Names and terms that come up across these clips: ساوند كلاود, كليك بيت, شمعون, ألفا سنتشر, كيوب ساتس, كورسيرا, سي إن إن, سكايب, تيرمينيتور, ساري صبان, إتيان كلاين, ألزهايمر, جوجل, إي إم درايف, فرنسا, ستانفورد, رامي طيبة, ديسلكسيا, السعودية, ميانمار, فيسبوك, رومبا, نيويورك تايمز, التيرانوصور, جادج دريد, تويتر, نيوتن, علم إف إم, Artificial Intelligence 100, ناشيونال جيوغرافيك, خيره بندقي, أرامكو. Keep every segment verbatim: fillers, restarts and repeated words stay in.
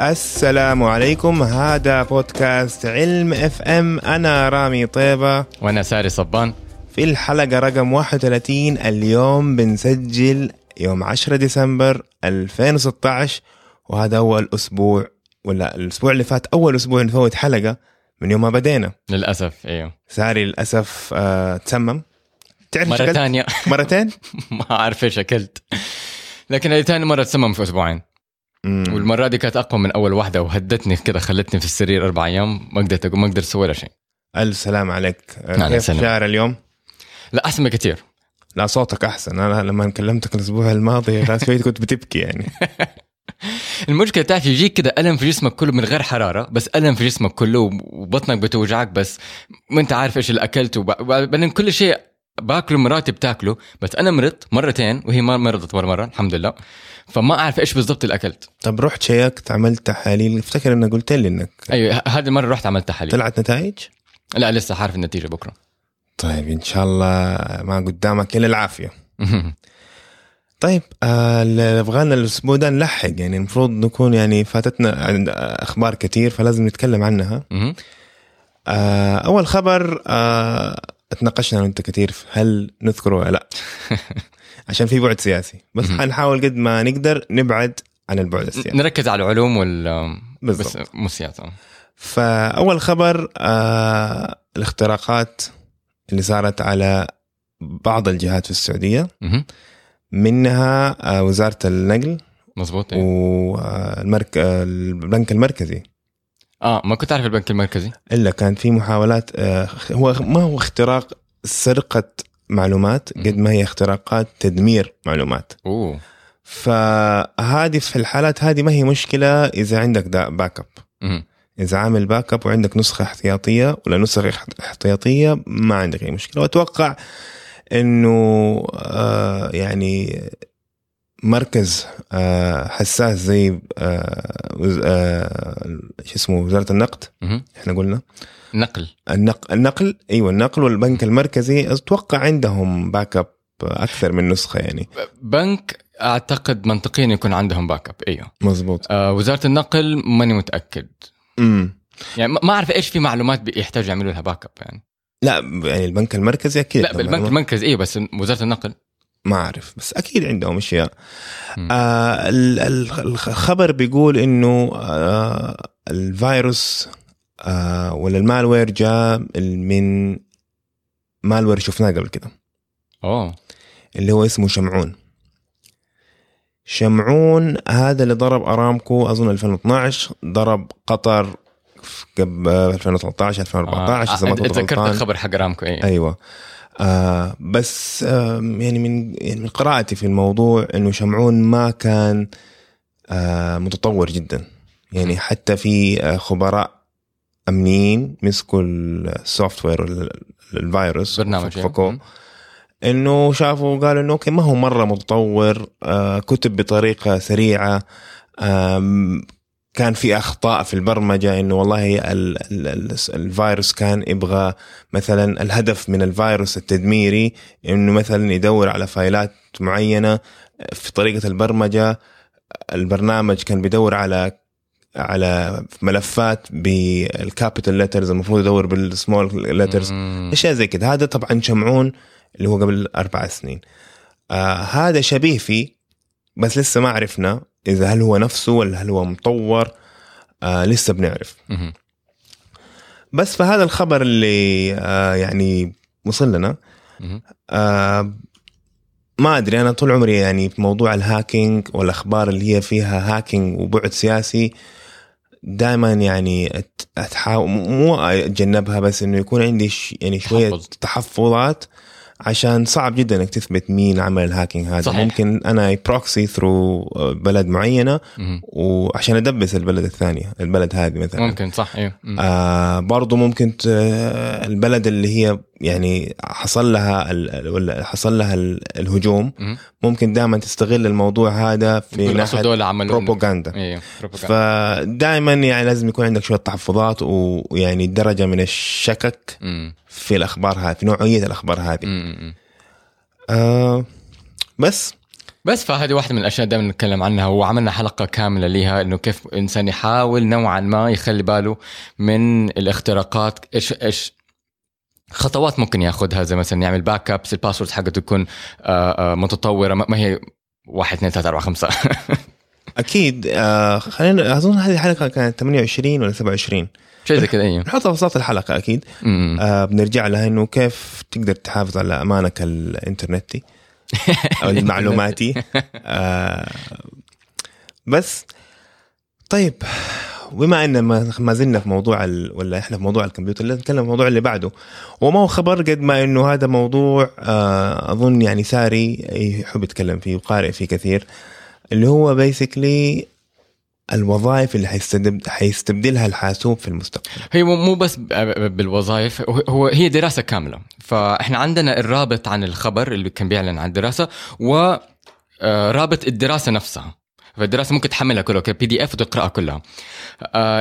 السلام عليكم. هذا بودكاست علم إف إم، أنا رامي طيبة وأنا ساري صبان. في الحلقة رقم واحد وثلاثين اليوم بنسجل يوم عشرة ديسمبر ألفين وستة عشر، وهذا أول أسبوع، ولا الأسبوع اللي فات أول أسبوع نفوت حلقة من يوم ما بدينا للأسف. أيوه ساري للأسف آه، تسمم تعرف مرة ثانية مرتين ما أعرف إيش أكلت، لكن هي ثاني مرة تسمم في أسبوعين، والمرة دي كانت أقوى من أول واحدة وهدتني كده، خلتني في السرير أربع أيام ما قدرت ما قدرت أسوي ولا شيء. السلام عليك. كيف شعر اليوم؟ لا أحسن كتير. لا صوتك أحسن. أنا لما كلمتك الأسبوع الماضي لا شوية كنت بتبكي يعني. المشكلة تعرف يجيك كده ألم في جسمك كله من غير حرارة، بس ألم في جسمك كله وبطنك بتوجعك، بس ما أنت عارف إيش اللي أكلت، وبعدين كل شيء باكله مراتي بتاكله. بس أنا مرضت مرتين وهي ما مرضت مرة مرة الحمد لله، فما أعرف إيش بالضبط اللي أكلت. طب رحت شيكت عملت تحاليل؟ افتكر إنك قلت لي إنك أيوة هذه المرة رحت عملت تحاليل. طلعت نتائج؟ لا لسه، حارف النتيجة بكرة. طيب إن شاء الله ما قدامك إلا العافية. طيب اللي أبغانا الأسبوع ده نلحق، يعني المفروض نكون يعني فاتتنا أخبار كتير فلازم نتكلم عنها. آه أول خبر آه اتناقشنا أنت كتير هل نذكره ولا لا، عشان في بعد سياسي، بس حنحاول قد ما نقدر نبعد عن البعد السياسي، نركز على العلوم وال بس مو سياسة. فأول خبر آه الاختراقات اللي صارت على بعض الجهات في السعودية، منها آه وزارة النقل مظبوط والمرك آه البنك المركزي. اه ما كنت أعرف البنك المركزي إلا كان في محاولات آه هو ما هو اختراق سرقة معلومات قد ما هي اختراقات تدمير معلومات. أوه. فهذه في الحالات هذه ما هي مشكلة إذا عندك باك أب، إذا عامل باك أب وعندك نسخة احتياطية ولا نسخة احتياطية ما عندك أي مشكلة. وأتوقع إنه آه يعني مركز آه حساس زي آه آه شو اسمه وزارة النقد، إحنا قلنا النقل النقل النقل ايوه النقل والبنك المركزي، اتوقع عندهم باك اب اكثر من نسخه. يعني بنك اعتقد منطقيا يكون عندهم باك اب. ايوه مزبوط. آه وزاره النقل ماني متاكد، امم يعني ما اعرف ايش في معلومات بيحتاج يعملوا لها باك اب يعني. لا يعني البنك المركزي اكيد، لا البنك المركزي ايوه، بس وزاره النقل ما اعرف، بس اكيد عندهم اشياء. آه الخبر بيقول انه آه الفيروس آه ولا المالوير جاء من مالوير شفناه قبل كده، أوه. اللي هو اسمه شمعون. شمعون هذا اللي ضرب أرامكو أظن ألفين واثناشر، ضرب قطر قبل ألفين وثلاثة عشر ألفين وأربعة عشر. اتذكرت الخبر حق أرامكو. أيه. أيوة آه بس آه يعني من يعني من قراءتي في الموضوع إنه شمعون ما كان آه متطور جدا، يعني حتى في آه خبراء أمنين مسكوا السوفت وير الفيروس فكوه، إنه شافوا قالوا إنه أوكي ما هو مرة متطور، آه كتب بطريقة سريعة، آه كان في أخطاء في البرمجة، إنه والله ال ال الفيروس كان يبغى مثلا الهدف من الفيروس التدميري إنه مثلا يدور على فايلات معينة في طريقة البرمجة، البرنامج كان بيدور على على ملفات بالكابيتال ليترز، المفروض يدور بالسمول ليترز، اشياء زي كده. هذا طبعا شمعون اللي هو قبل أربع سنين. آه هذا شبيه فيه، بس لسه ما عرفنا اذا هل هو نفسه ولا هل هو مطور، آه لسه بنعرف. مم. بس فهذا الخبر اللي آه يعني وصل لنا. آه ما ادري، انا طول عمري يعني في موضوع الهاكينج والاخبار اللي هي فيها هاكينج وبعد سياسي دائما يعني أتحاول مو أتجنبها، بس إنه يكون عندي يعني شوية تحفظ. تحفظات، عشان صعب جدا إنك تثبت مين عمل الهاكينج هذا. صحيح. ممكن أنا بروكسي ثرو بلد معينة، م- وعشان أدبس البلد الثانية البلد هذه مثلا ممكن صح. إيه. م- آه برضو ممكن البلد اللي هي يعني حصل لها ال... ولا حصل لها ال... الهجوم، م- ممكن دائما تستغل الموضوع هذا في ناحية بروباغندا. إيه. فدائما يعني لازم يكون عندك شوية تحفظات ويعني درجة من الشكك م- في الأخبار هذه، في نوعية الأخبار هذه. آه بس بس فهذه واحدة من الأشياء دائما نتكلم عنها وعملنا حلقة كاملة لها، إنه كيف الإنسان يحاول نوعا ما يخلي باله من الاختراقات، إيش إيش خطوات ممكن يأخذها، زي مثلا يعمل باك أبس، الباسورد حقته تكون متطورة، ما هي واحد اثنين ثلاثة أربعة خمسة. أكيد. آه خلينا أظن هذه الحلقة كانت ثمانية وعشرين ولا سبعة وعشرين شيء زي كذا. أيوه نحطها في وسط الحلقة أكيد. آه بنرجع لها إنه كيف تقدر تحافظ على أمانك الإنترنتي أو المعلوماتي. آه بس طيب، وما أن ما زلنا في موضوع ال... ولا إحنا في موضوع الكمبيوتر، لازم نتكلم في الموضوع اللي بعده، وما هو خبر قد ما إنه هذا موضوع آه أظن يعني ساري يحب يتكلم فيه وقارئ فيه كثير، اللي هو بيسكلي الوظائف اللي حيستبدلها الحاسوب في المستقبل. هي مو بس بالوظائف، هو هي دراسة كاملة، فإحنا عندنا الرابط عن الخبر اللي كان بيعلن عن الدراسة ورابط الدراسة نفسها، فالدراسة ممكن تحملها كلها كبي دي اف وتقرأها كلها.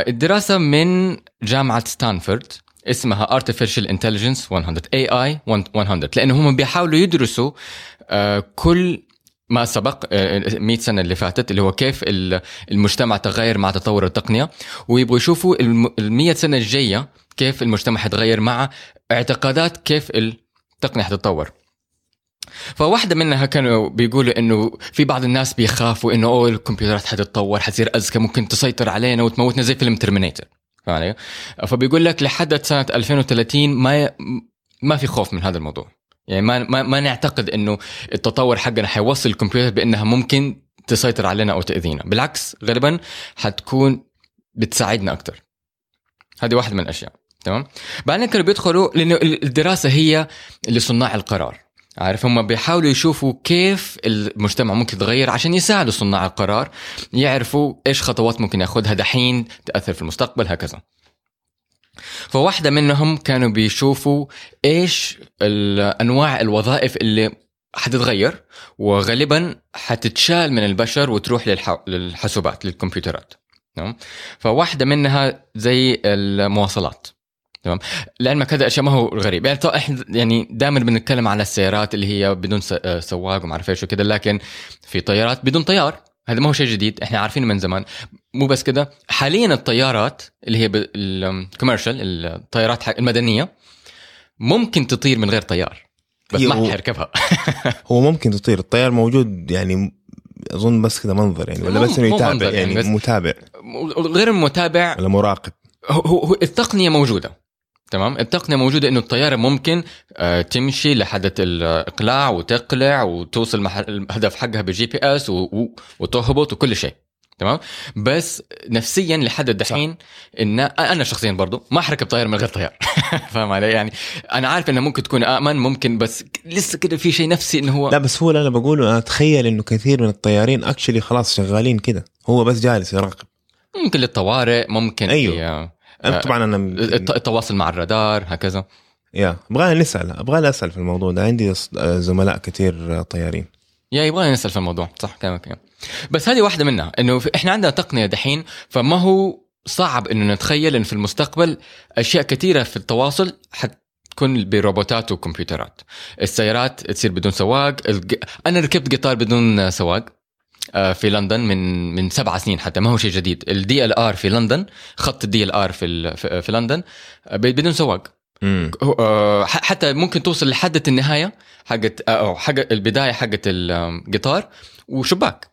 الدراسة من جامعة ستانفورد اسمها Artificial Intelligence مية إيه آي مية، لأنه هم بيحاولوا يدرسوا كل ما سبق مئة سنة اللي فاتت، اللي هو كيف المجتمع تغير مع تطور التقنية، ويبغوا يشوفوا المئة سنة الجاية كيف المجتمع هتغير مع اعتقادات كيف التقنية هتتطور. فواحدة منها كانوا بيقولوا إنه في بعض الناس بيخافوا إنه أول الكمبيوترات هتتطور، هتصير أذكى، ممكن تسيطر علينا وتموتنا زي فيلم تيرمينيتور، يعني فبيقول لك لحد سنة ألفين وثلاثين ما ما في خوف من هذا الموضوع، يعني ما ما ما نعتقد إنه التطور حقنا حيوصل الكمبيوتر بأنها ممكن تسيطر علينا أو تأذينا، بالعكس غالبا حتكون بتساعدنا أكتر. هذه واحدة من الأشياء. تمام. بعدين كانوا بيدخلوا لأنه الدراسة هي لصناع القرار، عارف، هم بيحاولوا يشوفوا كيف المجتمع ممكن يتغير عشان يساعدوا صناع القرار يعرفوا إيش خطوات ممكن يأخذها دحين تأثر في المستقبل هكذا. فواحدة منهم كانوا بيشوفوا إيش أنواع الوظائف اللي حتتغير وغالبا حتتشال من البشر وتروح للحاسوبات للكمبيوترات. تمام. فواحدة منها زي المواصلات. تمام. لعلمك هذا أشياء ما هو غريب، يعني يعني دائما بنتكلم على السيارات اللي هي بدون سواق وما عارف ايش وكذا، لكن في طيارات بدون طيار، هذا ما هو شيء جديد، احنا عارفين من زمان. مو بس كده، حاليا الطيارات اللي هي الكوميرشال، الطيارات المدنية ممكن تطير من غير طيار، بس ما حد يركبها. هو ممكن تطير، الطيار موجود يعني أظن بس كده منظر يعني، ولا بس إنه يتابع يعني, يعني متابع غير متابع ولا مراقب. هو, هو التقنية موجودة. تمام. التقنية موجودة إنه الطيارة ممكن تمشي لحد الإقلاع وتقلع وتوصل الهدف حقها بالجي بي اس وتهبط وكل شيء. تمام. بس نفسيا لحد الدحين إن أنا شخصيا برضو ما حركب طيارة من غير طيار. فاهم علي؟ يعني أنا عارف إنه ممكن تكون آمن ممكن، بس لسه كده في شيء نفسي إنه هو لا. بس هو أنا بقوله، أنا أتخيل إنه كثير من الطيارين أكشلي خلاص شغالين كده، هو بس جالس يراقب، ممكن للطوارئ، ممكن أيوه. أنا طبعا أنا التواصل مع الرادار هكذا. يا أبغى نسأل أبغى أسأل في الموضوع ده، عندي زملاء كتير طيارين يا يبغى نسأل في الموضوع. صح كلامك يا. بس هذه واحدة منها، إنه إحنا عندنا تقنية دحين، فما هو صعب إنه نتخيل إن في المستقبل أشياء كتيرة في التواصل حتكون بروبوتات وكمبيوترات. السيارات تصير بدون سواق. أنا ركبت قطار بدون سواق في لندن من من سبع سنين، حتى ما هو شيء جديد. الدي ال ار في لندن، خط الدي ال ار في في لندن بدون سواق، حتى ممكن توصل لحد النهايه حقت او حقت البدايه حقت القطار وشباك،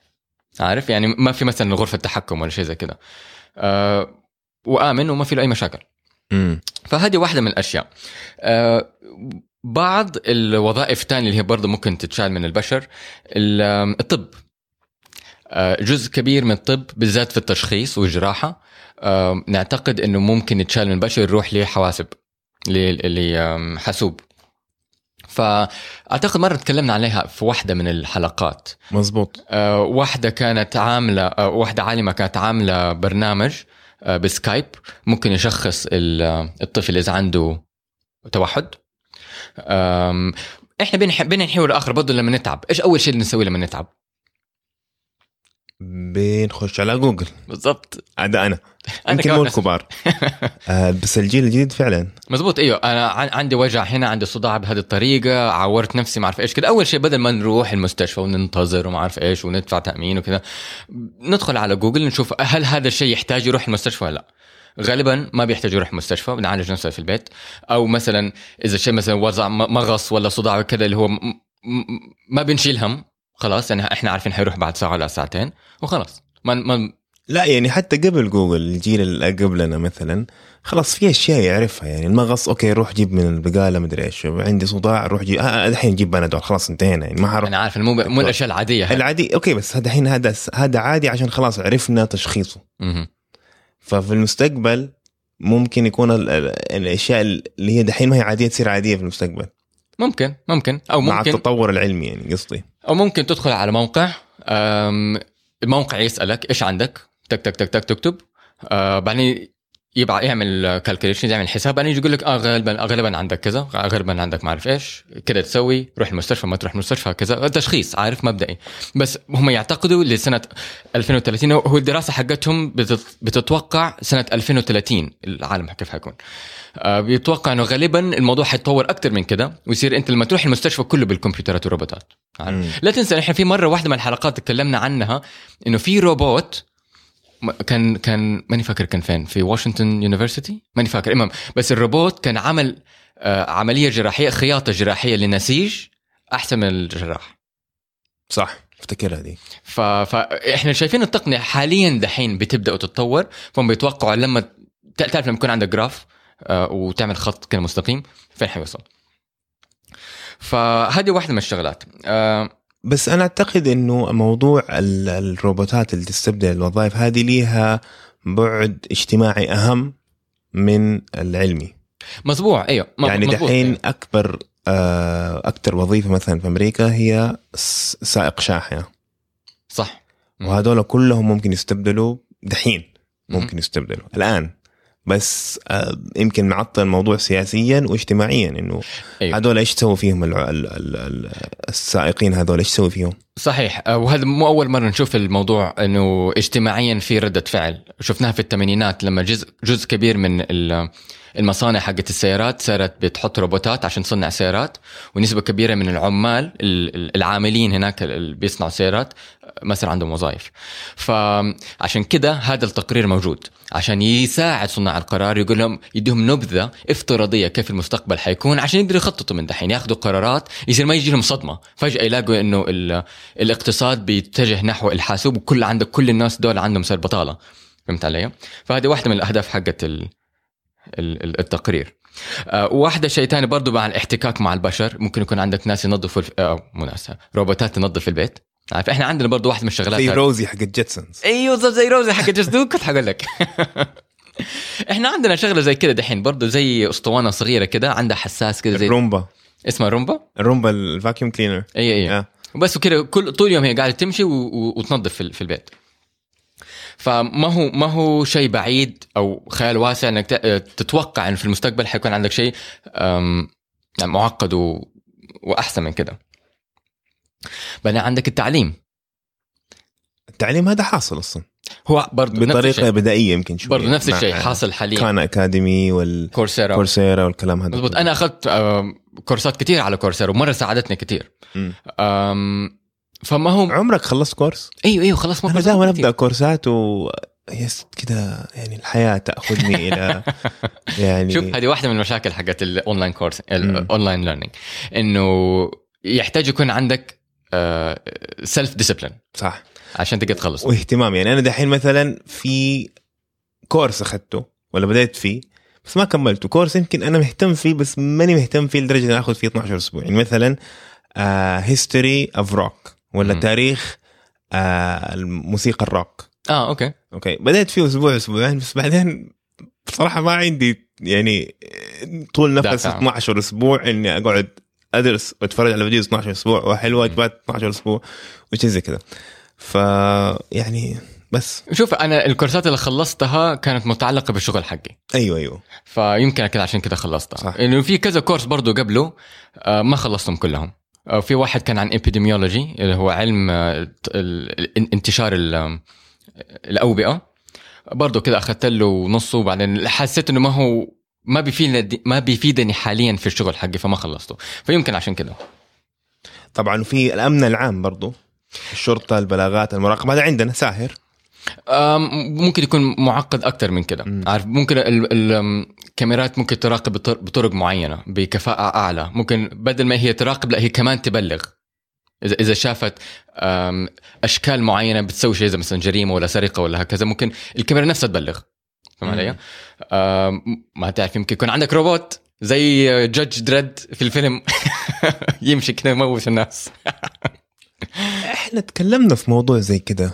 عارف، يعني ما في مثلا غرفه تحكم ولا شيء زي كده، وامن وما في له اي مشاكل. امم فهذه واحده من الاشياء. بعض الوظائف الثانيه اللي هي برضه ممكن تتشال من البشر، الطب، جزء كبير من الطب بالذات في التشخيص والجراحة نعتقد أنه ممكن يتشال من البشر يروح لحواسب، لحاسوب. فأعتقد مرة تكلمنا عليها في واحدة من الحلقات. مزبوط. واحدة كانت عاملة واحدة عالمة كانت عاملة برنامج بسكايب ممكن يشخص الطفل إذا عنده توحد. إحنا بين بين الحين والآخر برضو لما نتعب، إيش أول شيء نسوي لما نتعب؟ بنخش على جوجل بالضبط. عدا أنا يمكن مو الكبار آه بس الجيل الجديد فعلا مزبوط. أيوه أنا عندي وجع هنا، عندي صداع بهذه الطريقة، عورت نفسي معرف إيش كده. أول شيء بدل ما نروح المستشفى وننتظر ومعرف إيش وندفع تأمين وكذا، ندخل على جوجل نشوف هل هذا الشيء يحتاج يروح المستشفى ولا لا. غالبا ما بيحتاج يروح المستشفى، بنعالج نفسه في البيت. أو مثلا إذا شيء مثلا وضع مغص ولا صداع وكذا اللي هو م- م- ما بنشيل هم، خلاص يعني احنا عارفين حيروح بعد ساعة ولا ساعتين وخلاص. ما ما لا يعني حتى قبل جوجل الجيل اللي قبلنا مثلا خلاص في اشياء يعرفها، يعني المغص اوكي روح جيب من البقاله مدري ايش، عندي صداع روح جيب آه الحين جيب بنادول خلاص انتهينا. يعني ما حروح. انا عارف المو مو الاشياء العاديه العادي اوكي، بس هذا الحين هذا هذا عادي عشان خلاص عرفنا تشخيصه. م- ففي المستقبل ممكن يكون الاشياء اللي هي دحين ما هي عاديه تصير عاديه في المستقبل. ممكن ممكن او ممكن مع التطور العلمي يعني قصدي. او ممكن تدخل على موقع، الموقع يسالك ايش عندك، تك تك تك تك تكتب، بعدين يبقى يعمل كالكوليشن، يعمل حساب، بعدين يقول لك اه غالبا غالبا عندك كذا، غالبا عندك ما اعرف ايش كذا، تسوي روح المستشفى ما تروح المستشفى كذا، تشخيص عارف مبدئي. بس هم يعتقدوا لسنه ألفين وثلاثين، هو الدراسه حقتهم بتتوقع سنه ألفين وثلاثين العالم كيف حيكون. بيتوقع انه غالبا الموضوع حيتطور اكثر من كده، ويصير انت لما تروح المستشفى كله بالكمبيوترات والروبوتات. يعني لا تنسى احنا في مره واحده من الحلقات تكلمنا عنها انه في روبوت كان كان ماني فاكر كان فين، في واشنطن يونيفرسيتي ماني فاكر المهم، بس الروبوت كان عمل عمليه جراحيه، خياطه جراحيه لنسيج احسن من الجراح. صح افتكرها دي. فاحنا شايفين التقنيه حاليا دحين بتبدا تتطور، فهم بيتوقعوا لما تعرف لما يكون عندك جراف وتعمل خط كده مستقيم فين حيوصل. فهذه واحده من الشغلات. بس أنا أعتقد إنه موضوع الروبوتات اللي تستبدل الوظائف هذه ليها بعد اجتماعي أهم من العلمي. مزبوع أيوة. يعني دحين أيوة. أكبر أكتر وظيفة مثلا في أمريكا هي سائق شاحنة. صح. وهذول كلهم ممكن يستبدلوا دحين، ممكن يستبدلوا الآن، بس يمكن معطل الموضوع سياسيا واجتماعيا انه أيوة. هذول ايش تسوي فيهم ال ال ال السائقين هذول ايش تسوي فيهم؟ صحيح. وهذا مو اول مره نشوف الموضوع انه اجتماعيا في ردة فعل. شفناها في الثمانينات لما جزء جزء كبير من المصانع حقت السيارات صارت بتحط روبوتات عشان تصنع سيارات، ونسبه كبيره من العمال العاملين هناك اللي بيصنعوا سيارات مثلا عندهم وظائف. فعشان كده هذا التقرير موجود عشان يساعد صناع القرار، يقول لهم يديهم نبذه افتراضيه كيف المستقبل حيكون عشان يقدروا يخططوا من دحين، ياخذوا قرارات يصير ما يجي لهم صدمه فجاه يلاقوا انه الاقتصاد بيتجه نحو الحاسوب وكل عندك كل الناس دول عندهم صار بطاله. فهمت علي؟ فهذه واحده من الاهداف حقت التقرير. واحدة شيء تاني برضو مع الاحتكاك مع البشر، ممكن يكون عندك ناس ينظفوا الف... أو مناسبة روبوتات تنظف البيت. عارف احنا عندنا برضو واحدة من الشغلات زي روزي حق الجيتسونز. ايوه زي روزي حق الجيتسونز كنت حقول لك. احنا عندنا شغلة زي كده دحين برضو، زي اسطوانة صغيرة كده عندها حساس كده زي رومبا، اسمها رومبا، رومبا الفاكيوم كلينر. اي اي آه. بس وكده كل طول يوم هي قاعدة تمشي و... وتنظف في البيت. فما هو ما هو شيء بعيد او خيال واسع انك تتوقع ان في المستقبل حيكون عندك شيء معقد و... واحسن من كده. بنا عندك التعليم. التعليم هذا حاصل اصلا هو برضو بطريقه بدائيه، يمكن شويه برضو نفس الشيء حاصل حاليا، كان اكاديمي والكورسيرا كورسيرا والكلام هذا. بالضبط. انا اخذت كورسات كتير على كورسيرا ومره ساعدتني كتير. امم فما هو عمرك خلصت كورس؟ ايوه ايوه خلصت. ما دام نبدا كورسات و يس كده يعني الحياه تاخذني الى يعني شوف هذه واحده من المشاكل حقت الاونلاين كورس الاونلاين ليرنينج، انه يحتاج يكون عندك سيلف ديسيبلين. صح. عشان تقدر تخلص واهتمام. يعني انا دحين مثلا في كورس اخذته ولا بدأت فيه بس ما كملته، كورس يمكن انا مهتم فيه بس ماني مهتم فيه لدرجه اني اخذ فيه اثنا عشر اسبوع. يعني مثلا هيستوري اوف روك ولا م. تاريخ آه الموسيقى الروك. اه اوكي اوكي بدأت فيه اسبوع اسبوعين بس بعدين بصراحه ما عندي يعني طول نفس اثنا عشر اسبوع اني اقعد ادرس واتفرج على فيديو اثنا عشر اسبوع وحلوه واجبات اثنا عشر اسبوع وشي زي كذا. ف يعني بس شوف انا الكورسات اللي خلصتها كانت متعلقه بالشغل حقي. ايوه ايوه فيمكن كذا عشان كذا خلصتها، لانه يعني في كذا كورس برضو قبله آه ما خلصتهم كلهم. في واحد كان عن epidemiology اللي هو علم انتشار الأوبئة برضو كده أخذت له نصه، وبعدين حسيت إنه ما هو ما بيفيدني ما بيفيدني حاليا في الشغل حقي فما خلصته، فيمكن عشان كده. طبعا في الأمن العام برضو، الشرطة، البلاغات، المراقبة، هذا عندنا ساهر. ممكن يكون معقد أكتر من كده، عارف؟ ممكن الكاميرات ممكن تراقب بطرق معينة بكفاءة أعلى، ممكن بدل ما هي تراقب لا هي كمان تبلغ إذا إذا شافت أشكال معينة بتسوي شيء، إذا مثلا جريمة ولا سرقة ولا هكذا ممكن الكاميرا نفسها تبلغ. فهم علي؟ ما تعرف، يمكن يكون عندك روبوت زي جادج دريد في الفيلم يمشي كده يموت الناس. إحنا تكلمنا في موضوع زي كده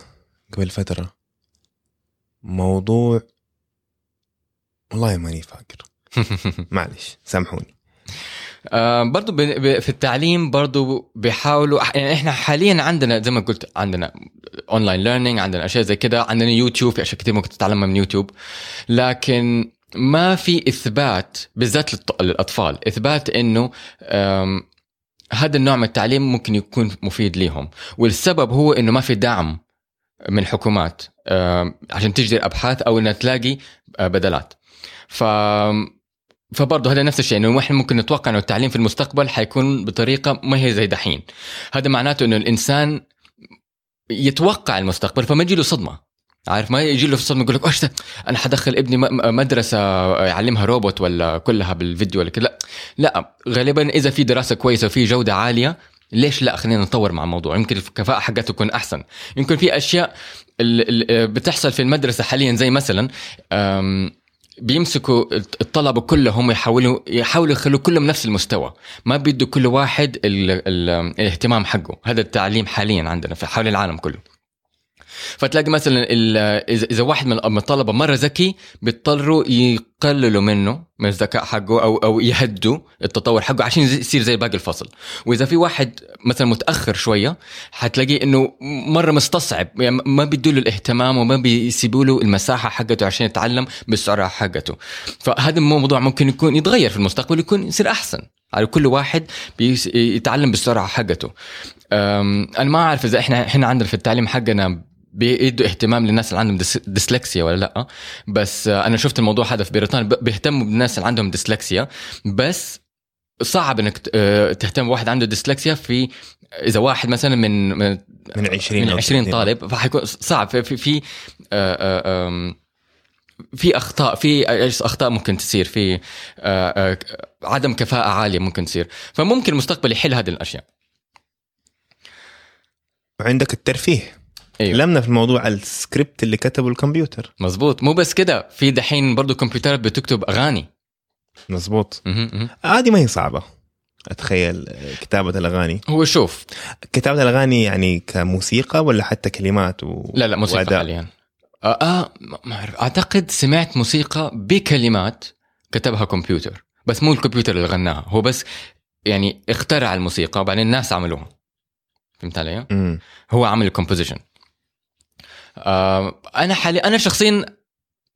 قبل فترة، موضوع والله ماني فاكر معلش سامحوني. آه برضو ب... ب... في التعليم برضو بيحاولوا، يعني احنا حاليا عندنا زي ما قلت عندنا اونلاين ليرنينج، عندنا اشياء زي كده، عندنا يوتيوب، في اشياء كتير ممكن تتعلمها من يوتيوب، لكن ما في اثبات بالذات للط... للاطفال، اثبات انه هذا النوع من التعليم ممكن يكون مفيد ليهم. والسبب هو انه ما في دعم من حكومات عشان تجدر أبحاث أو إنها تلاقي بدلات. ف... فبرضو هذا نفس الشيء، إنه إحنا ممكن نتوقع إنه التعليم في المستقبل حيكون بطريقة ما هي زي دحين. هذا معناته إنه الإنسان يتوقع المستقبل فما يجي له صدمة، عارف؟ ما يجي له صدمة يقول لك إيش ده، أنا حدخل ابني مدرسة يعلمها روبوت ولا كلها بالفيديو ولا كده. لا لا، غالبا إذا في دراسة كويسة وفي جودة عالية ليش لا، خلينا نطور مع الموضوع، يمكن الكفاءة حقته تكون أحسن. يمكن في أشياء اللي بتحصل في المدرسة حاليا زي مثلا بيمسكوا الطلبة كلهم يحاولوا يحاولوا يخلوا كلهم نفس المستوى، ما بيدوا كل واحد ال ال الاهتمام حقه. هذا التعليم حاليا عندنا في حول العالم كله، فتلاقي مثلا إذا واحد من الطلبة مرة ذكي بيضطروا يقللوا منه من الذكاء حقه أو أو يهدوا التطور حقه عشان يصير زي باقي الفصل. وإذا في واحد مثلا متأخر شوية هتلاقيه إنه مرة مستصعب، يعني ما بيدوا له الاهتمام وما بيسيبوا له المساحة حقته عشان يتعلم بالسرعة حقته. فهذا الموضوع ممكن يكون يتغير في المستقبل، يكون يصير أحسن على كل واحد بيتعلم بالسرعة حقته. أنا ما أعرف إذا إحنا إحنا عندنا في التعليم حقنا بيدوا اهتمام للناس اللي عندهم ديسلكسيا ولا لأ، بس أنا شفت الموضوع هذا في بريطانيا بيهتموا بالناس اللي عندهم ديسلكسيا، بس صعب إنك تهتم بواحد عنده ديسلكسيا في إذا واحد مثلا من من عشرين طالب، فحيكون صعب. في في في أخطاء، في أخطاء ممكن تصير، في عدم كفاءة عالية ممكن تصير، فممكن المستقبل يحل هذه الأشياء. وعندك الترفيه، أيوة. لمنا في الموضوع السكريبت اللي كتبه الكمبيوتر، مزبوط. مو بس كده، في دحين برضو كمبيوترات بتكتب أغاني، مزبوط. عادي، ما هي صعبة أتخيل كتابة الأغاني. هو شوف كتابة الأغاني يعني كموسيقى ولا حتى كلمات و... لا لا موسيقى حاليا. آه ما أعرف، أعتقد سمعت موسيقى بكلمات كتبها كمبيوتر، بس مو الكمبيوتر اللي غناها، هو بس يعني اخترع الموسيقى وبعدين الناس عملوها. فهمت علي؟ هو عمل الكومبوزيشن. أنا حالي أنا شخصيا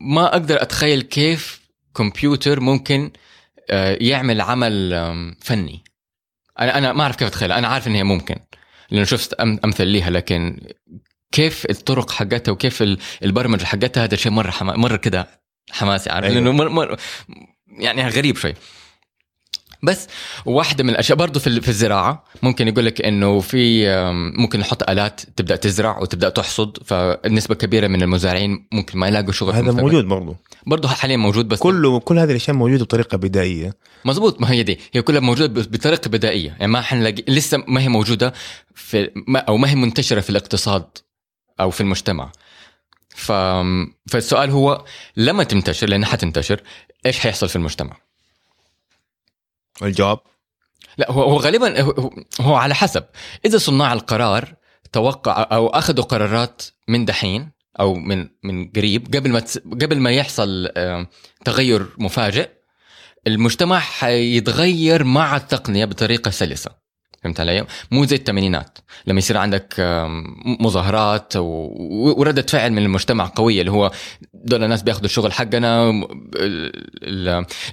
ما أقدر أتخيل كيف كمبيوتر ممكن يعمل عمل فني. أنا أنا ما أعرف كيف أتخيل. أنا عارف إن هي ممكن لأن شفت أمثل ليها، لكن كيف الطرق حقتها وكيف البرمجة حقتها هذا شيء مرة حما مرة كده حماسي، عارف؟ أيوة. لأنه مر مر يعني غريب شوي. بس واحدة من الأشياء برضو في في الزراعة ممكن يقولك إنه في ممكن نحط آلات تبدأ تزرع وتبدأ تحصد، فالنسبة كبيرة من المزارعين ممكن ما يلاقوا شغل. هذا موجود برضو برضو حاليا موجود، بس كله كل هذه الأشياء موجودة بطريقة بدائية. مزبوط، ما هي دي، هي كلها موجودة بطريقة بدائية، يعني ما حنلاقي لسه، ما هي موجودة في ما أو ما هي منتشرة في الاقتصاد أو في المجتمع. ف فالسؤال هو لما تنتشر، لأنها حتنتشر، إيش حيحصل في المجتمع؟ الجواب لا، هو هو غالبا هو, هو على حسب اذا صناع القرار توقع او اخذوا قرارات من دحين او من من قريب قبل ما قبل ما يحصل تغير مفاجئ، المجتمع حيتغير مع التقنية بطريقة سلسة. فهمت علي؟ مو زي الثمانينات لما يصير عندك مظاهرات وردة فعل من المجتمع قوية اللي هو دول الناس بياخدوا الشغل حقنا،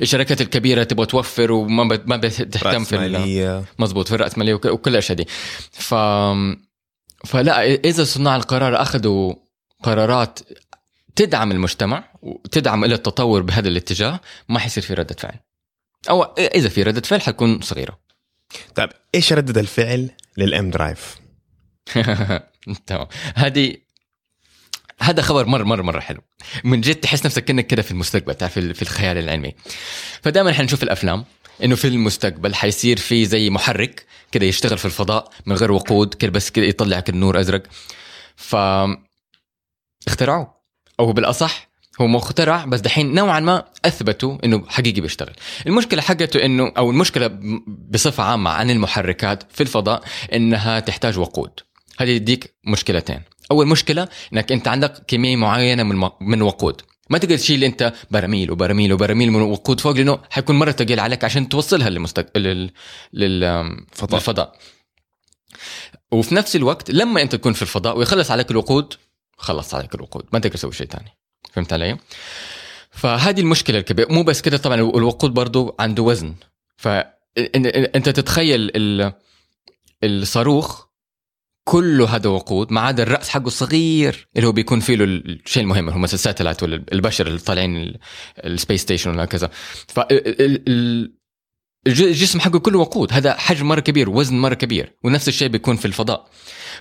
الشركات الكبيرة تبغى توفر وما ما بتهتم في مظبوط في الرأسمالية وكل الأشياء دي. ف فلا إذا صناع القرار أخذوا قرارات تدعم المجتمع وتدعم إلى التطور بهذا الاتجاه ما حيصير في ردة فعل، أو إذا في ردة فعل حتكون صغيرة. طيب إيش ردة الفعل للأم درايف؟ تمام. هذه هذا خبر مر مر مر حلو من جد، تحس نفسك كأنك كده في المستقبل، تعرف في الخيال العلمي. فدائما حنشوف الأفلام إنه في المستقبل حيصير في زي محرك كده يشتغل في الفضاء من غير وقود كده، بس كده يطلع كده نور أزرق. فاخترعوه، أو بالأصح هو مخترع بس دحين نوعا ما أثبتوا إنه حقيقي بيشتغل. المشكلة حقته إنه، أو المشكلة بصفة عامة عن المحركات في الفضاء، إنها تحتاج وقود. هذه يديك مشكلتين. أول مشكلة إنك أنت عندك كمية معينة من من وقود، ما تقدر تشيل أنت براميل وبراميل وبراميل من وقود فوق لأنه حيكون مرة ثقيل عليك عشان توصلها للمستق... لل... للفضاء. الفضاء. وفي نفس الوقت لما أنت تكون في الفضاء ويخلص عليك الوقود، خلص عليك الوقود، ما تقدر تسوي شيء تاني. فهمت علي؟ فهذه المشكلة الكبيرة. مو بس كده طبعا، الوقود برضو عنده وزن. فأنت تتخيل الصاروخ كله هذا وقود ما عدا الرأس حقه الصغير اللي هو بيكون فيه له الشيء المهم، هم الساتلايت ولا البشر اللي طالعين السبيس ستيشن ولا كذا. فالجسم حقه كله وقود، هذا حجم مرة كبير، وزن مرة كبير، ونفس الشيء بيكون في الفضاء.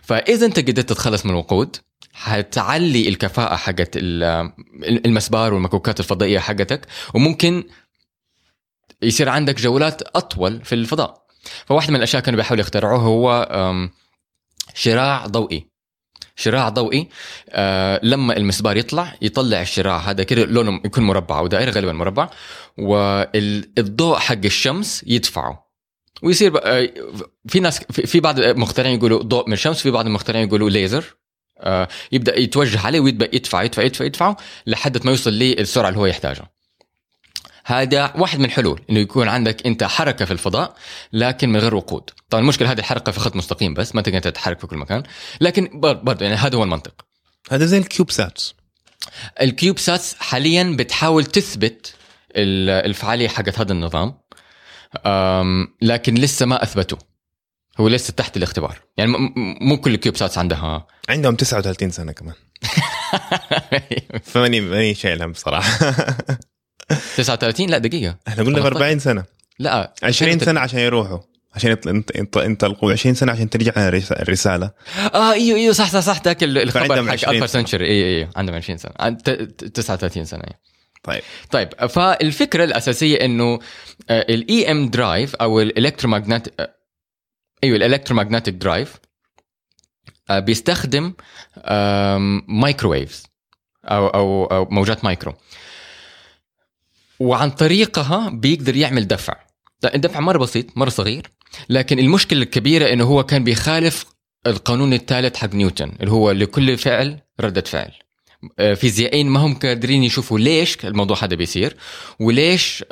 فإذا أنت قدرت تتخلص من الوقود هتعلي الكفاءة حقت المسبار والمكوكات الفضائية حقتك، وممكن يصير عندك جولات أطول في الفضاء. فواحد من الأشياء كانوا بيحاولوا يخترعوه هو شراع ضوئي. شراع ضوئي لما المسبار يطلع يطلع الشراع هذا كده، لونه يكون مربع أو دائري، غالبا مربع، والضوء حق الشمس يدفعه ويصير. في ناس، في بعض المخترعين يقولوا ضوء من الشمس، في بعض المخترعين يقولوا ليزر، يبدأ يتوجه عليه ويبدأ يدفع يدفع يدفع يدفعه لحد ما يوصل للسرعة اللي هو يحتاجها. هذا واحد من الحلول، إنه يكون عندك أنت حركة في الفضاء لكن من غير وقود. طبعا المشكلة هذه الحركة في خط مستقيم بس، ما تقدر تتحرك في كل مكان، لكن برضه يعني هذا هو المنطق. هذا زي الكيوب ساتس. الكيوب ساتس حاليا بتحاول تثبت الفعالية حقت هذا النظام، لكن لسه ما أثبته، هو لسه تحت الاختبار. يعني مو كل الكيوبسات عندها، عندهم تسعة وثلاثين سنة كمان. فماني ماني شايلها بصراحة. تسعة وثلاثين؟ لا دقيقة، احنا قلنا أربعين سنة. لا عشرين تت... سنة عشان يروحوا، عشان انت انت انطلقوا عشرين سنة عشان ترجع الرسالة. اه ايوه ايوه صح صح صح ذاك الخبر حق ألفا سنتشر. اي اي عندهم عشرين سنة، تسعة وثلاثين سنة. طيب طيب فالفكرة الأساسية إنه الاي ام درايف او الالكترومغناطيسي، أيوة الإلكترومغناطيك درايف، بيستخدم مايكروويفز أو, أو أو موجات مايكرو، وعن طريقها بيقدر يعمل دفع. الدفع مرة بسيط مرة صغير، لكن المشكلة الكبيرة إنه هو كان بيخالف القانون الثالث حق نيوتن اللي هو لكل فعل ردة فعل. فيزيائيين ما هم قادرين يشوفوا ليش الموضوع هذا بيصير، وليش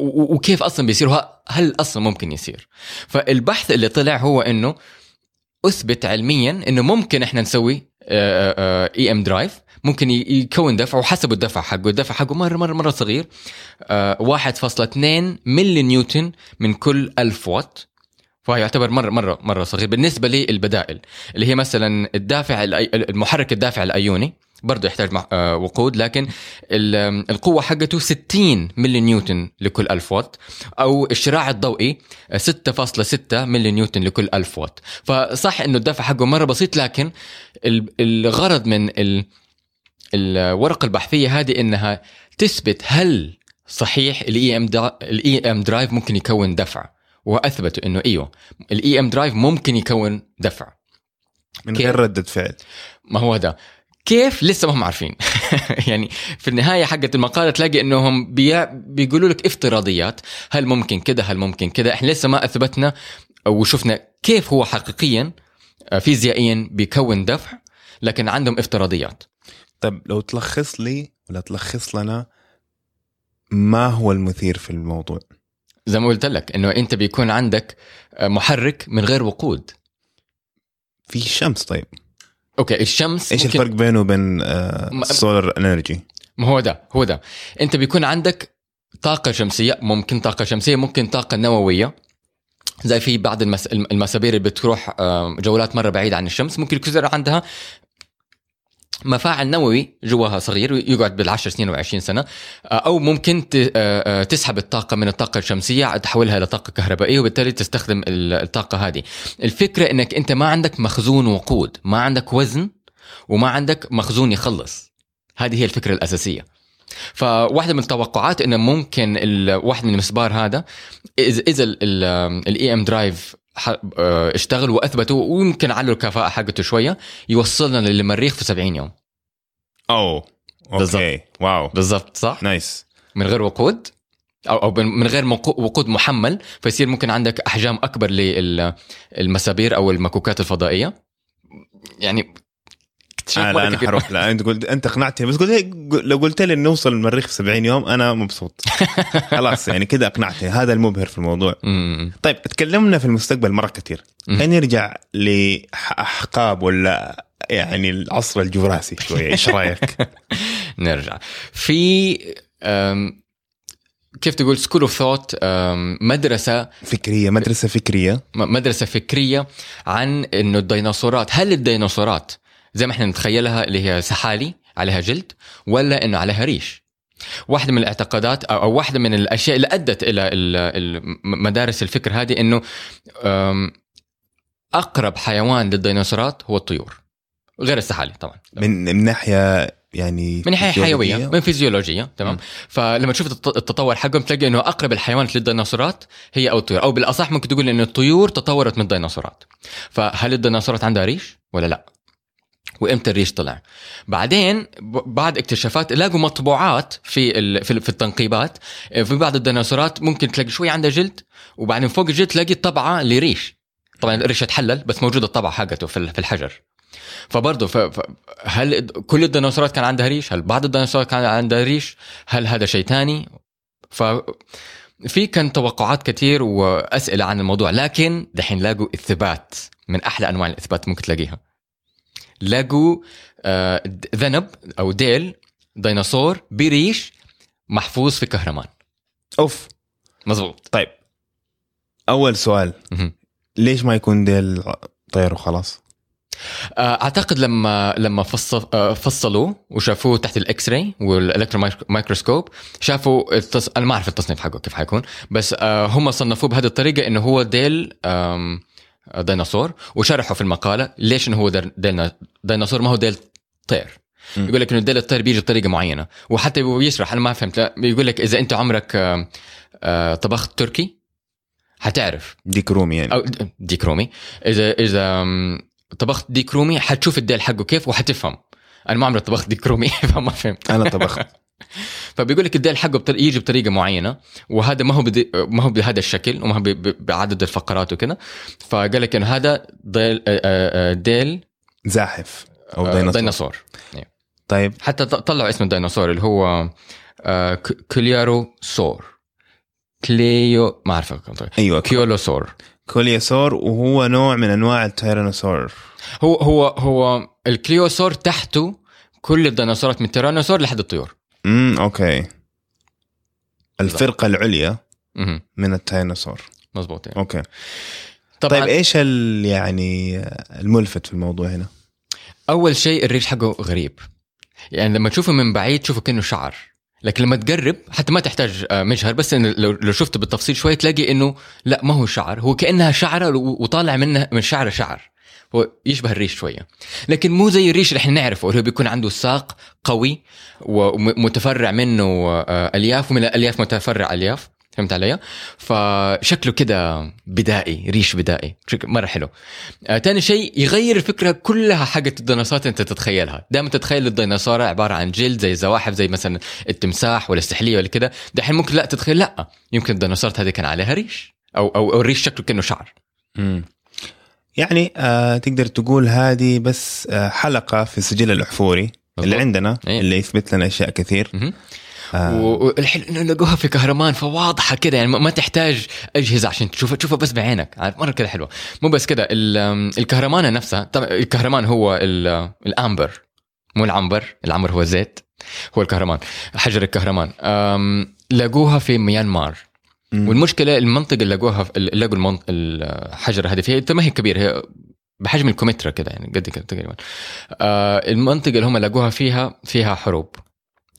وكيف أصلا بيصير، هل أصلا ممكن يصير. فالبحث اللي طلع هو أنه أثبت علميا أنه ممكن إحنا نسوي إي إم درايف ممكن يكون دفع، وحسبوا الدفع حقه. الدفع حقه مرة مرة مرة صغير، واحد فاصلة اثنين ملي نيوتن من كل ألف وات، فيعتبر مرة مرة مرة صغير بالنسبة للبدائل اللي هي مثلا الدافع، المحرك الدافع الأيوني برضه يحتاج وقود، لكن القوة حقته ستين ملي نيوتن لكل ألف وات، أو الشراع الضوئي ستة فاصلة ستة ملي نيوتن لكل ألف وات. فصح إنه الدفع حقه مرة بسيط، لكن الغرض من الورقة البحثية هذه إنها تثبت هل صحيح الإي إم درايف ممكن يكون دفع، وأثبتوا إنه إيوه الإي إم درايف ممكن يكون دفع من غير ردة فعل. ما هو هذا كيف؟ لسه ما هم عارفين. يعني في النهاية حقت المقالة تلاقي إنهم بي... بيقولوا لك افتراضيات، هل ممكن كده هل ممكن كده. إحنا لسه ما أثبتنا وشفنا كيف هو حقيقيا فيزيائيا بيكون دفع، لكن عندهم افتراضيات. طب لو تلخص لي ولا تلخص لنا ما هو المثير في الموضوع؟ زي ما قلت لك انه انت بيكون عندك محرك من غير وقود في شمس. طيب اوكي الشمس ايش ممكن... الفرق بينه وبين السولار آه... انرجي؟ ما هو ده هو ده انت بيكون عندك طاقه شمسيه، ممكن طاقه شمسيه ممكن طاقه نوويه، زي في بعض المس... المسابير اللي بتروح جولات مره بعيد عن الشمس ممكن يكون عندها مفاعل نووي جواها صغير يقعد بالعشر سنين وعشرين سنة، أو ممكن تسحب الطاقة من الطاقة الشمسية تحولها لطاقة كهربائية وبالتالي تستخدم الطاقة هذه. الفكرة إنك أنت ما عندك مخزون وقود، ما عندك وزن وما عندك مخزون يخلص، هذه هي الفكرة الأساسية. فواحدة من التوقعات إنه ممكن واحد من المسبار هذا إذا ال إي إم Drive اشتغل واثبتوا ويمكن علوا الكفاءه حقته شويه يوصلنا للمريخ في سبعين يوم. اوه اوكي واو بالضبط صح نايس. من غير وقود او او من غير وقود محمل، فيصير ممكن عندك احجام اكبر للمسابير او المكوكات الفضائيه. يعني انا انا حروح لا انت قلت انت قنعتني، بس قلت لو قلت لي نوصل المريخ في سبعين يوم انا مبسوط خلاص يعني كده اقنعتني، هذا المبهر في الموضوع. طيب تكلمنا في المستقبل مره كثير، خلينا نرجع لاحقاب ولا يعني العصر الجوراثي شويه، ايش رايك؟ نرجع في كيف تقول سكول اوف ثوت، مدرسه فكريه مدرسه فكريه مدرسه فكريه عن انه الديناصورات، هل الديناصورات زي ما احنا نتخيلها اللي هي سحالي عليها جلد ولا انه عليها ريش؟ واحدة من الاعتقادات او واحدة من الاشياء اللي ادت الى مدارس الفكر هذه انه اقرب حيوان للديناصورات هو الطيور غير السحالي طبعا، من من ناحية يعني من ناحية حيوية من فيزيولوجية تمام م. فلما تشوف التطور حقهم تلاقي انه اقرب الحيوانات للديناصورات هي او الطيور، او بالاصح ممكن تقول انه الطيور تطورت من الديناصورات. فهل الديناصورات عندها ريش ولا لا؟ وامتى الريش طلع؟ بعدين بعد اكتشافات لاقوا مطبوعات في في التنقيبات في بعض الديناصورات ممكن تلاقي شوي عندها جلد وبعدين فوق الجلد تلاقي طبعه لريش، طبعا الريش اتحلل بس موجوده الطبعه حقته في الحجر. فبرضه ف... هل كل الديناصورات كان عندها ريش؟ هل بعض الديناصورات كان عندها ريش؟ هل هذا شيء ثاني؟ ف في كان توقعات كتير واسئله عن الموضوع، لكن دحين لاقوا اثبات من احلى انواع الاثبات ممكن تلاقيها. لقوا ذنب أو ديل ديناصور بريش محفوظ في كهرمان. أوف مزبوط. طيب أول سؤال م-م. ليش ما يكون ديل طير وخلاص؟ أعتقد لما لما فصلوا وشافوه تحت الإكس راي والإلكترو مايكروسكوب شافوا التص... أنا ما أعرف التصنيف حقه كيف حيكون، بس هم صنفوه بهذه الطريقة إنه هو ديل أم... ديناصور، وشرحوا في المقالة ليش إنه هو ديل ديناصور ما هو ديل طير. يقول لك إنه ديل الطير بيجي بطريقة معينة، وحتى بيشرح أنا ما فهمت لا بيقول لك إذا أنت عمرك طبخت تركي هتعرف ديك رومي، يعني أو ديك رومي إذا إذا طبخت ديك رومي هتشوف الديل حقه كيف وحتفهم. أنا ما عمري طبخت ديك رومي فما فهمت أنا طبخت فبيقول لك الديل حقه بطر... يجي بطريقه معينه، وهذا ما هو بدي... ما هو بهذا الشكل وما هو ب... بعدد الفقرات وكذا. فقال لك انه هذا ديل ديل زاحف او ديناصور, ديناصور. طيب حتى طلعوا اسم الديناصور اللي هو كليروسور كليو ما اعرف ايوه كيولوسور كليروسور، وهو نوع من انواع التيرانوصور. هو هو هو الكليروسور تحته كل الديناصورات من التيرانوصور لحد الطيور. امم اوكي الفرقه العليا مم. من الديناصور مظبوط يعني. اوكي طيب ايش يعني الملفت في الموضوع هنا؟ اول شيء الريش حقه غريب، يعني لما تشوفه من بعيد تشوفه كأنه شعر، لكن لما تقرب حتى ما تحتاج مجهر، بس لو شفته بالتفصيل شوي تلاقي انه لا ما هو شعر، هو كأنها شعره وطالع منها من شعره شعر، هو يشبه الريش شوية، لكن مو زي الريش اللي احنا نعرفه اللي هو بيكون عنده ساق قوي ومتفرع منه ألياف ومن الألياف متفرع ألياف، فهمت عليا؟ فشكله كده بدائي، ريش بدائي مرة حلو. تاني شيء يغير الفكرة كلها حاجة الديناصورات انت تتخيلها، دائما تتخيل الديناصورة عبارة عن جلد زي الزواحف زي مثلا التمساح ولا السحلية ولا كده، ده حين ممكن لا تتخيل لا يمكن الديناصورات هذه كان عليها ريش أو أو الريش شكله كأنه شعر. مم. يعني آه تقدر تقول هذه بس آه حلقة في السجل الأحفوري اللي عندنا أيه. اللي يثبت لنا أشياء كثير. آه. والحلو إنه لقوها في كهرمان فواضحة كده يعني ما تحتاج أجهزة عشان تشوفها, تشوفها بس بعينك, عارف مرة كده حلوة. مو بس كده الكهرمانة نفسها, طبعا الكهرمان هو الأمبر مو العنبر, العنبر هو الزيت, هو الكهرمان حجر الكهرمان. لقوها في ميانمار, والمشكلة المنطقة اللي لقوها لقوا المنط... الحجر هذه فيها ما هي كبيرة, هي بحجم الكمترة كده يعني قد كده تقريبا. آه المنطقة اللي هم لقوها فيها فيها حروب,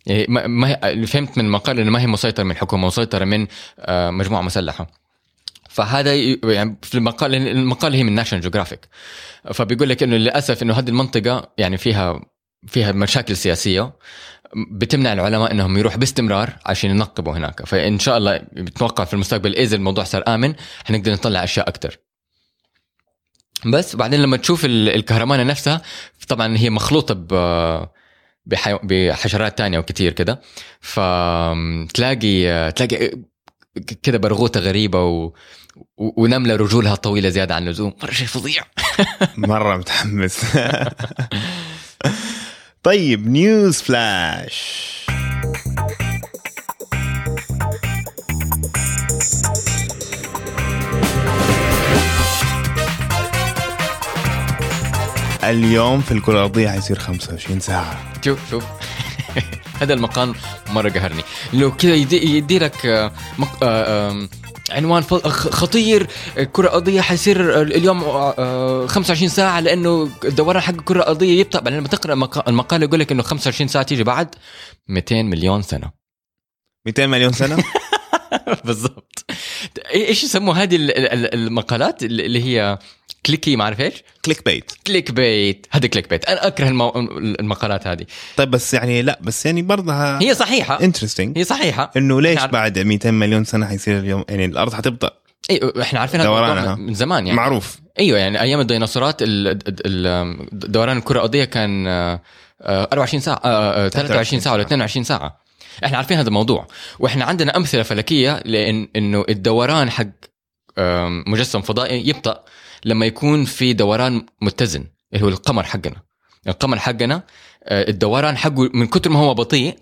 يعني ما, ما فهمت من المقال إنه ما هي مسيطرة من حكومة, مسيطرة من آه مجموعة مسلحة. فهذا يعني في المقال, المقال هي من ناشيونال جيوغرافيك, فبيقول لك إنه للأسف إنه هذه المنطقة يعني فيها فيها مشاكل سياسية بتمنع العلماء انهم يروح باستمرار عشان ينقبوا هناك. فان شاء الله بتوقع في المستقبل اذا الموضوع صار امن حنقدر نطلع اشياء اكتر. بس بعدين لما تشوف الكهرمانة نفسها طبعا هي مخلوطة بحشرات تانية وكتير كده, فتلاقي تلاقي كده برغوتة غريبة و ونملة رجولها طويلة زيادة عن اللزوم, مرة شيء فظيع. مرة متحمس. طيب نيوز فلاش, اليوم في الكرة الأرضية حيصير خمسة وعشرين ساعة. شوف شوف هذا المقام مرة قهرني, لو كذا يديرك مق... عنوان خطير, الكرة الأرضية حيصير اليوم خمسة وعشرين ساعة لأنه الدوران حق الكرة الأرضية يبطأ. بعد لما تقرأ المقال يقول لك إنه خمسة وعشرين ساعة تيجي بعد مئتين مليون سنة. مئتين مليون سنة بالضبط. إيش يسموا هذه المقالات اللي هي كليكي, ما أعرف إيش, كليك بيت. كليك بيت, هذا كليك بيت, أنا أكره المو... المقالات هذه. طيب بس يعني لا بس يعني برضه هي صحيحة, interesting, هي صحيحة إنه ليش بعد مئتين مليون سنة حيصير اليوم يعني الأرض حتبطأ. إيه إحنا عارفين هذا من زمان يعني معروف. أيوة يعني أيام الديناصورات دوران الكرة الأرضية كان أربعة وعشرين ساعة, ثلاثة وعشرين ساعة ولا اثنين وعشرين ساعة. إحنا عارفين هذا الموضوع, وإحنا عندنا أمثلة فلكية لأن إنه الدوران حق مجسم فضائي يبطأ لما يكون في دوران متزن, اللي هو القمر حقنا. القمر حقنا الدوران حقه من كتر ما هو بطيء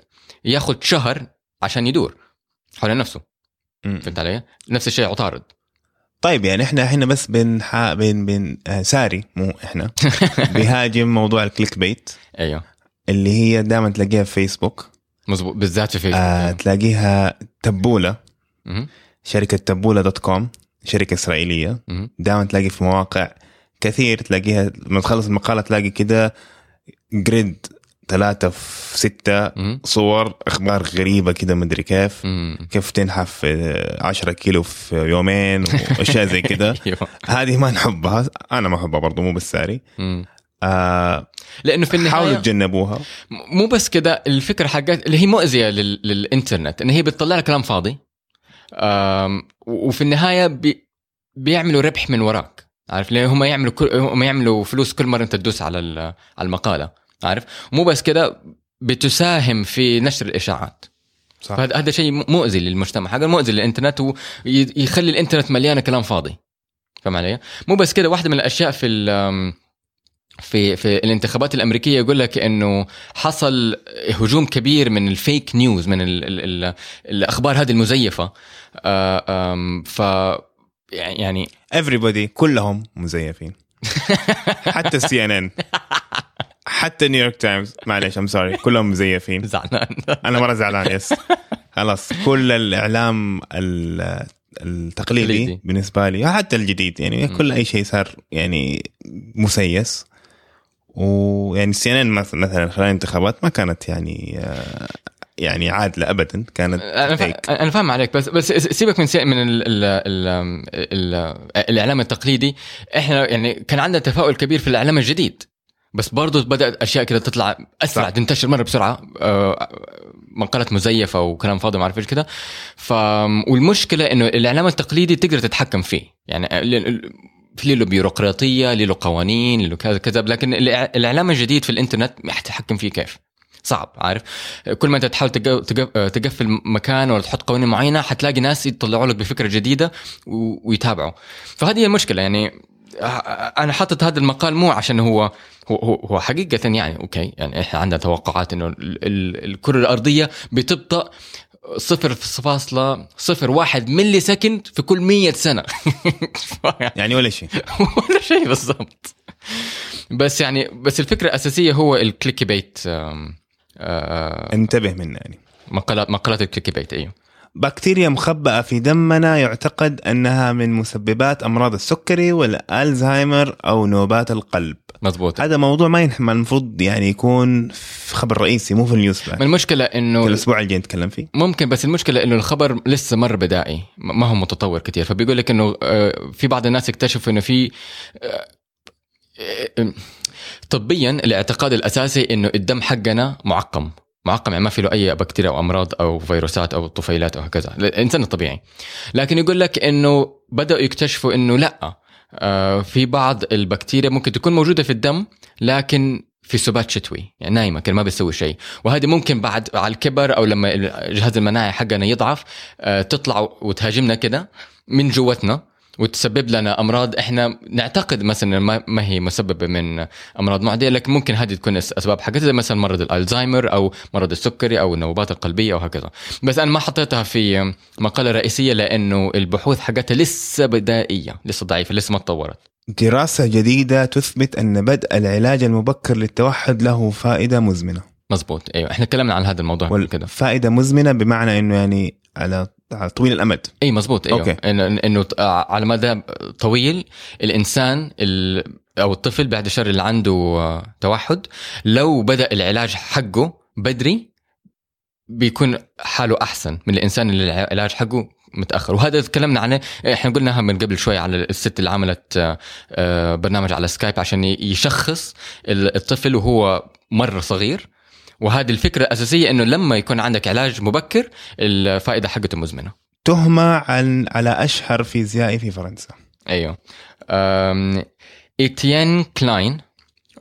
ياخد شهر عشان يدور حول نفسه. فهمت علي؟ نفس الشيء عطارد. طيب يعني احنا احنا بس بين بين بين ساري مو احنا بيهاجم موضوع الكليك بيت. ايوه اللي هي دائما تلاقيها في فيسبوك, مزبوط, بالذات في فيسبوك. آه تلاقيها تبوله, شركه تبوله دوت كوم, شركة إسرائيلية. دائما تلاقي في مواقع كثير تلاقيها لما تخلص المقالة تلاقي كده جريد ثلاثة في ستة صور أخبار غريبة كده, مدري كيف كيف تنحف عشرة كيلو في يومين وأشياء زي كده. هذه ما نحبها, أنا ما أحبها برضو, مو بالساري. آه لأنه في النهاية حاولوا تجنبوها. مو بس كده, الفكرة حقت اللي هي مؤذية لل... للإنترنت إن هي بتطلع كلام فاضي, وفي النهاية بي بيعملوا ربح من وراك, عارف ليه؟ هم يعملوا كل... هم يعملوا فلوس كل مرة أنت تدوس على ال... على المقالة, عارف. مو بس كده, بتساهم في نشر الإشاعات. فهذا هذا شيء مؤذي للمجتمع, حاجة مؤذي للإنترنت, ويخلي الإنترنت مليانة كلام فاضي. فهم علي؟ مو بس كده, واحدة من الأشياء في ال... في في الانتخابات الأمريكية يقول لك إنه حصل هجوم كبير من الفيك نيوز, من ال ال ال الأخبار هذه المزيفة. ف يعني everybody كلهم مزيفين. حتى سي إن إن, حتى نيويورك تايمز, معلش I'm sorry, كلهم مزيفين. زعلان أنا مرة زعلان يس خلاص. كل الإعلام ال التقليدي بالنسبة لي, حتى الجديد يعني كل أي شيء صار يعني مسيس. ويعني سي إن إن مثلا خلال الانتخابات ما كانت يعني يعني عادلة أبدا, كانت أنا فاهم عليك, بس بس سيبك من من ال ال ال الإعلام التقليدي. إحنا يعني كان عندنا تفاؤل كبير في الإعلام الجديد, بس برضو بدأت أشياء كده تطلع أسرع, تنتشر مرة بسرعة, مقالات مزيفة وكلام فاضي, ما أعرف إيش كده. ف والمشكلة إنه الإعلام التقليدي تقدر تتحكم فيه, يعني في له بيروقراطية, له قوانين, له كذا كذا. لكن الإعلام الجديد في الإنترنت تتحكم فيه كيف؟ صعب, عارف. كل ما أنت تحاول تقفل مكان ولا تحط قوانين معينة, حتلاقي ناس يطلعوا لك بفكرة جديدة ويتابعوا. فهذه المشكلة يعني. انا حاطط هذا المقال مو عشان هو هو هو حقيقه يعني اوكي يعني احنا عندنا توقعات انه الكره الارضيه بتبطأ صفر فاصلة صفر واحد ملي سكند في كل مية سنه يعني ولا شيء ولا شيء بالضبط. بس يعني بس الفكره الاساسيه هو الكليك بيت. انتبه منه يعني مقالات مقالات الكليك بيت. ايوه بكتيريا مخبأة في دمنا يعتقد أنها من مسببات أمراض السكري والألزهايمر أو نوبات القلب. مضبوط. هذا موضوع ما ينحمل المفروض يعني يكون في خبر رئيسي مو في النيوز. المشكلة إنه الأسبوع الجاي نتكلم فيه ممكن. بس المشكلة إنه الخبر لسه مرة بدائي ما هو متطور كتير. فبيقول لك إنه في بعض الناس اكتشفوا إنه في طبيا الاعتقاد الأساسي إنه الدم حقنا معقم معقم يعني ما في له أي بكتيريا أو أمراض أو فيروسات أو طفيلات أو هكذا الإنسان الطبيعي. لكن يقول لك إنه بدأوا يكتشفوا إنه لأ آه في بعض البكتيريا ممكن تكون موجودة في الدم لكن في سبات شتوي يعني نايمة كان ما بيسوي شيء. وهذه ممكن بعد على الكبر أو لما جهاز المناعي حقنا يضعف آه تطلع وتهاجمنا كده من جوتنا وتسبب لنا أمراض إحنا نعتقد مثلا ما هي مسببة من أمراض معدية لكن ممكن هذه تكون أسباب حاجات زي مثلا مرض الألزهايمر أو مرض السكري أو النوبات القلبية أو هكذا. بس أنا ما حطيتها في مقالة رئيسية لأنه البحوث حقتها لسه بدائية لسه ضعيفة لسه ما تطورت. دراسة جديدة تثبت أن بدء العلاج المبكر للتوحد له فائدة مزمنة. مزبوط. أيوة إحنا تكلمنا عن هذا الموضوع كده. فائدة مزمنة بمعنى إنه يعني على طويل الأمد. أي مزبوط. أيوه إنه إنه على مدى طويل الإنسان ال أو الطفل بعد الشر اللي عنده توحد لو بدأ العلاج حقه بدري بيكون حاله أحسن من الإنسان اللي العلاج حقه متأخر. وهذا تكلمنا عنه إحنا قلناها من قبل شوي على الست اللي عملت برنامج على سكايب عشان يشخص الطفل وهو مرة صغير. وهذه الفكرة الأساسية أنه لما يكون عندك علاج مبكر الفائدة حقته مزمنة. تهمة عن على أشهر فيزيائي في فرنسا. أيوه إتيان كلاين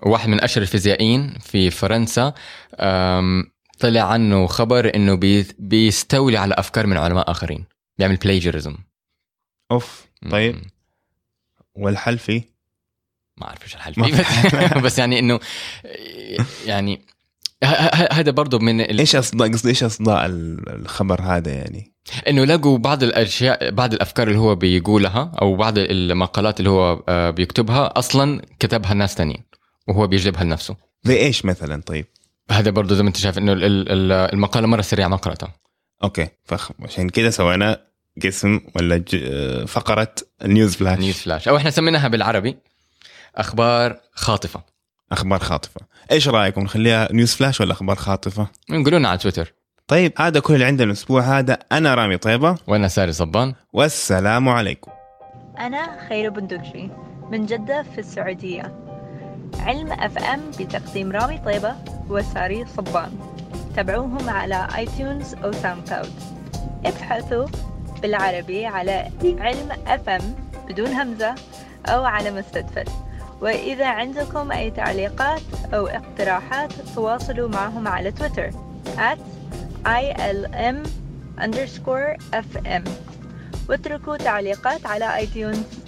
واحد من أشهر الفيزيائيين في فرنسا طلع عنه خبر أنه بي بيستولي على أفكار من علماء آخرين بيعمل plagiarism. أوف طيب م- والحل فيه ما أعرف إيش الحل فيه بس يعني أنه يعني هذا برضو من ال... إيش أصدق قصدي إيش أصدق الخبر هذا يعني إنه لقوا بعض الأشياء بعض الأفكار اللي هو بيقولها أو بعض المقالات اللي هو بيكتبها أصلا كتبها ناس تانيين وهو بيجيبها لنفسه زي إيش مثلا. طيب هذا برضو زي ما أنت شايف إنه المقالة مرة سريعة ما قرأتها. أوكي فخم عشان كده سوينا قسم ولا ج... فقرة نيوز فلاش. نيوز فلاش أو إحنا سميناها بالعربي أخبار خاطفة. أخبار خاطفة. إيش رأيكم نخليها نيوز فلاش ولا أخبار خاطفة؟ نقولون على تويتر. طيب هذا كل اللي عندنا الأسبوع هذا. أنا رامي طيبة وأنا ساري صبان والسلام عليكم. أنا خيره بندقي من جدة في السعودية. علم إف إم بتقديم رامي طيبة وساري صبان. تابعوهم على آيتونز أو ساوند كلاود. ابحثوا بالعربي على علم إف إم بدون همزة أو على مستدفر. وإذا عندكم أي تعليقات أو اقتراحات تواصلوا معهم على تويتر at ilm underscore fm واتركوا تعليقات على آيتونز.